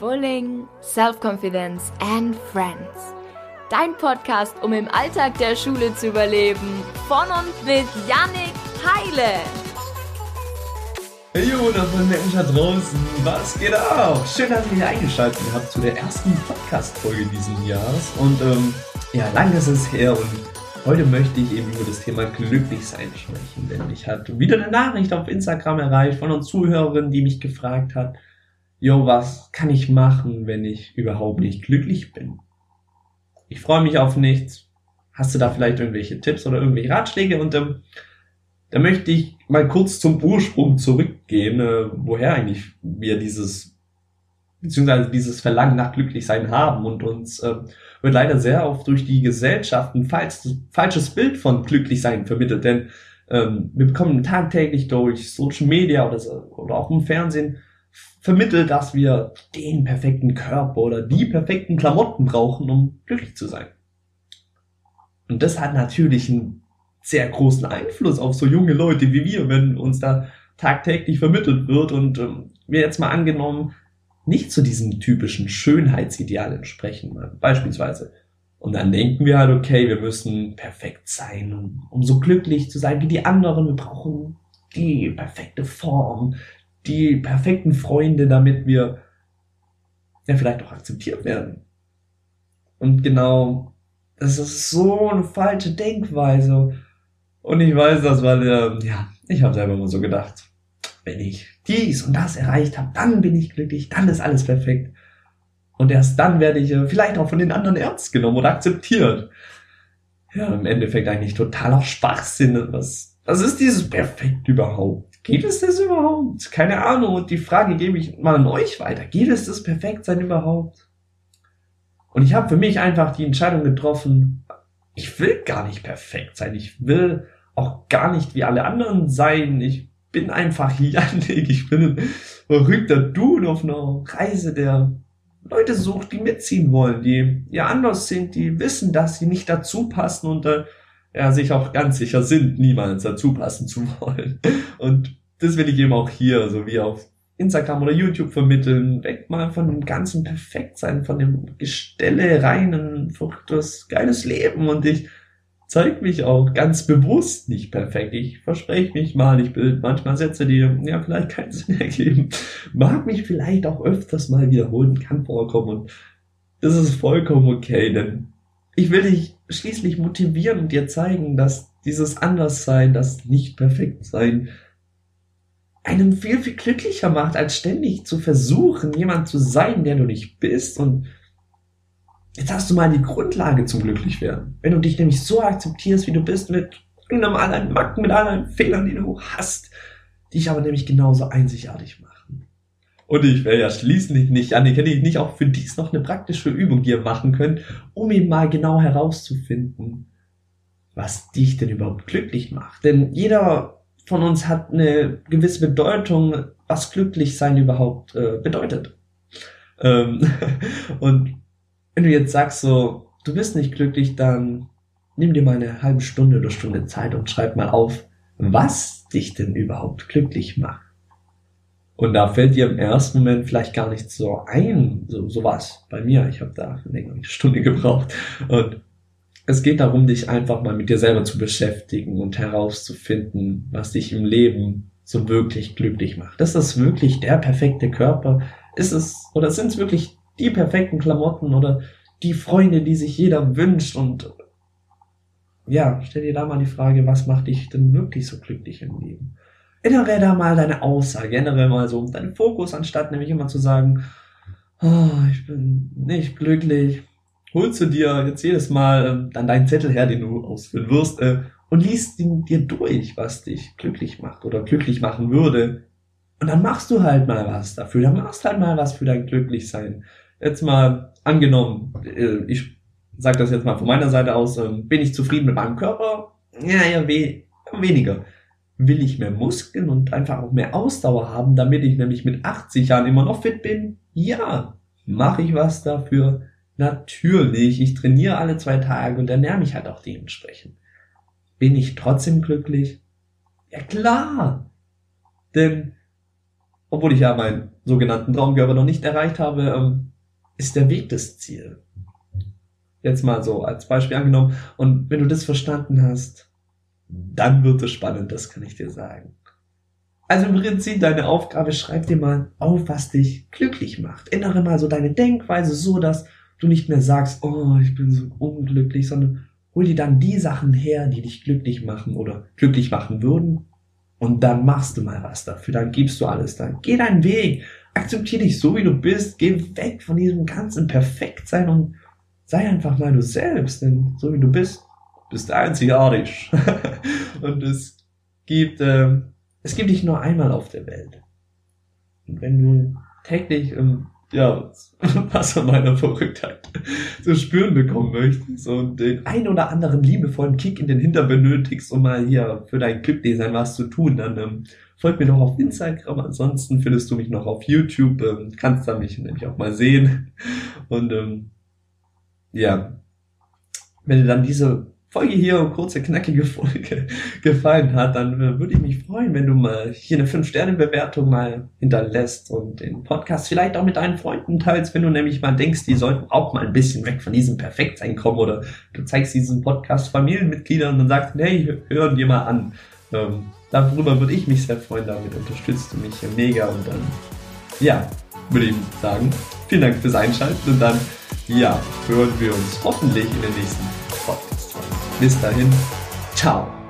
Bullying, Self-Confidence and Friends. Dein Podcast, um im Alltag der Schule zu überleben. Von und mit Yannick Heile. Hey yo, das sind Menschen da draußen. Was geht ab? Schön, dass ihr hier eingeschaltet habt zu der ersten Podcast-Folge dieses Jahres. Und lange ist es her und heute möchte ich eben über das Thema Glücklichsein sprechen. Denn mich hat wieder eine Nachricht auf Instagram erreicht von einer Zuhörerin, die mich gefragt hat, jo, was kann ich machen, wenn ich überhaupt nicht glücklich bin? Ich freue mich auf nichts. Hast du da vielleicht irgendwelche Tipps oder irgendwelche Ratschläge? Und da möchte ich mal kurz zum Ursprung zurückgehen, woher eigentlich wir dieses Verlangen nach Glücklichsein haben. Und uns wird leider sehr oft durch die Gesellschaft ein falsches Bild von Glücklichsein vermittelt. Denn wir bekommen tagtäglich durch Social Media oder auch im Fernsehen vermittelt, dass wir den perfekten Körper oder die perfekten Klamotten brauchen, um glücklich zu sein. Und das hat natürlich einen sehr großen Einfluss auf so junge Leute wie wir, wenn uns da tagtäglich vermittelt wird und wir jetzt mal angenommen nicht zu diesem typischen Schönheitsideal entsprechen, beispielsweise. Und dann denken wir halt, okay, wir müssen perfekt sein, um so glücklich zu sein wie die anderen. Wir brauchen die perfekte Form, die perfekten Freunde, damit wir ja vielleicht auch akzeptiert werden. Und genau, das ist so eine falsche Denkweise. Und ich weiß das, weil ich habe selber immer so gedacht, wenn ich dies und das erreicht habe, dann bin ich glücklich, dann ist alles perfekt. Und erst dann werde ich vielleicht auch von den anderen ernst genommen oder akzeptiert. Ja, im Endeffekt eigentlich totaler Schwachsinn. Was ist dieses Perfekt überhaupt? Geht es das überhaupt? Keine Ahnung. Und die Frage gebe ich mal an euch weiter. Geht es das Perfektsein überhaupt? Und ich habe für mich einfach die Entscheidung getroffen, ich will gar nicht perfekt sein. Ich will auch gar nicht wie alle anderen sein. Ich bin einfach Yannick. Ich bin ein verrückter Dude auf einer Reise, der Leute sucht, die mitziehen wollen, die ja anders sind, die wissen, dass sie nicht dazu passen und sich auch ganz sicher sind, niemals dazu passen zu wollen. Und das will ich eben auch hier, so wie auf Instagram oder YouTube vermitteln, weg mal von dem ganzen Perfektsein, von dem Gestelle rein in verrücktes, geiles Leben. Und ich zeige mich auch ganz bewusst nicht perfekt. Ich verspreche mich mal, ich bilde manchmal Sätze, die ja vielleicht keinen Sinn ergeben. Mag mich vielleicht auch öfters mal wiederholen, kann vorkommen. Und das ist vollkommen okay, denn ich will dich schließlich motivieren und dir zeigen, dass dieses Anderssein, das Nicht-Perfekt-Sein einen viel, viel glücklicher macht, als ständig zu versuchen, jemand zu sein, der du nicht bist. Und jetzt hast du mal die Grundlage zum Glücklichwerden. Wenn du dich nämlich so akzeptierst, wie du bist, mit all deinen Macken, mit all deinen Fehlern, die du hast, die dich aber nämlich genauso einzigartig machen. Und ich wäre ja schließlich nicht, Yannick, hätte ich nicht auch für dies noch eine praktische Übung dir machen können, um eben mal genau herauszufinden, was dich denn überhaupt glücklich macht. Denn jeder von uns hat eine gewisse Bedeutung, was Glücklichsein überhaupt bedeutet. Und wenn du jetzt sagst so, du bist nicht glücklich, dann nimm dir mal eine halbe Stunde oder Stunde Zeit und schreib mal auf, was dich denn überhaupt glücklich macht. Und da fällt dir im ersten Moment vielleicht gar nicht so ein, so was bei mir. Ich habe da länger eine Stunde gebraucht. Und es geht darum, dich einfach mal mit dir selber zu beschäftigen und herauszufinden, was dich im Leben so wirklich glücklich macht. Ist das wirklich der perfekte Körper? Ist es oder sind es wirklich die perfekten Klamotten oder die Freunde, die sich jeder wünscht? Und ja, stell dir da mal die Frage, was macht dich denn wirklich so glücklich im Leben? Ändere da mal deine Aussage, ändere mal so deinen Fokus, anstatt nämlich immer zu sagen, oh, ich bin nicht glücklich. Holst du dir jetzt jedes Mal dann deinen Zettel her, den du ausfüllen wirst, und liest ihn dir durch, was dich glücklich macht oder glücklich machen würde. Und dann machst du halt mal was dafür, dann machst halt mal was für dein Glücklichsein. Jetzt mal angenommen, ich sage das jetzt mal von meiner Seite aus, bin ich zufrieden mit meinem Körper? Ja, weniger. Will ich mehr Muskeln und einfach auch mehr Ausdauer haben, damit ich nämlich mit 80 Jahren immer noch fit bin? Ja, mache ich was dafür? Natürlich, ich trainiere alle 2 Tage und ernähre mich halt auch dementsprechend. Bin ich trotzdem glücklich? Ja klar, denn obwohl ich ja meinen sogenannten Traumkörper noch nicht erreicht habe, ist der Weg das Ziel. Jetzt mal so als Beispiel angenommen. Und wenn du das verstanden hast, dann wird es spannend, das kann ich dir sagen. Also im Prinzip deine Aufgabe, schreib dir mal auf, was dich glücklich macht. Ändere mal so deine Denkweise so, dass du nicht mehr sagst, oh, ich bin so unglücklich, sondern hol dir dann die Sachen her, die dich glücklich machen oder glücklich machen würden. Und dann machst du mal was dafür, dann gibst du alles. Dann geh deinen Weg, akzeptiere dich so, wie du bist, geh weg von diesem ganzen Perfektsein und sei einfach mal du selbst, denn so wie du bist, bist du einzigartig. Und es gibt dich nur einmal auf der Welt. Und wenn du täglich was an meiner Verrücktheit zu spüren bekommen möchtest und den ein oder anderen liebevollen Kick in den Hintern benötigst, um mal hier für dein Glücklichsein was zu tun, dann folg mir doch auf Instagram, ansonsten findest du mich noch auf YouTube, kannst da mich nämlich auch mal sehen. Und wenn dir dann diese Folge hier, kurze, knackige Folge, gefallen hat, dann würde ich mich freuen, wenn du mal hier eine 5-Sterne-Bewertung mal hinterlässt und den Podcast vielleicht auch mit deinen Freunden teilst, wenn du nämlich mal denkst, die sollten auch mal ein bisschen weg von diesem Perfektsein kommen, oder du zeigst diesen Podcast Familienmitgliedern und dann sagst, hey, hören dir mal an. Darüber würde ich mich sehr freuen, damit unterstützt du mich mega, und dann, würde ich sagen, vielen Dank fürs Einschalten und dann, hören wir uns hoffentlich in der nächsten Podcast. Bis dahin, ciao.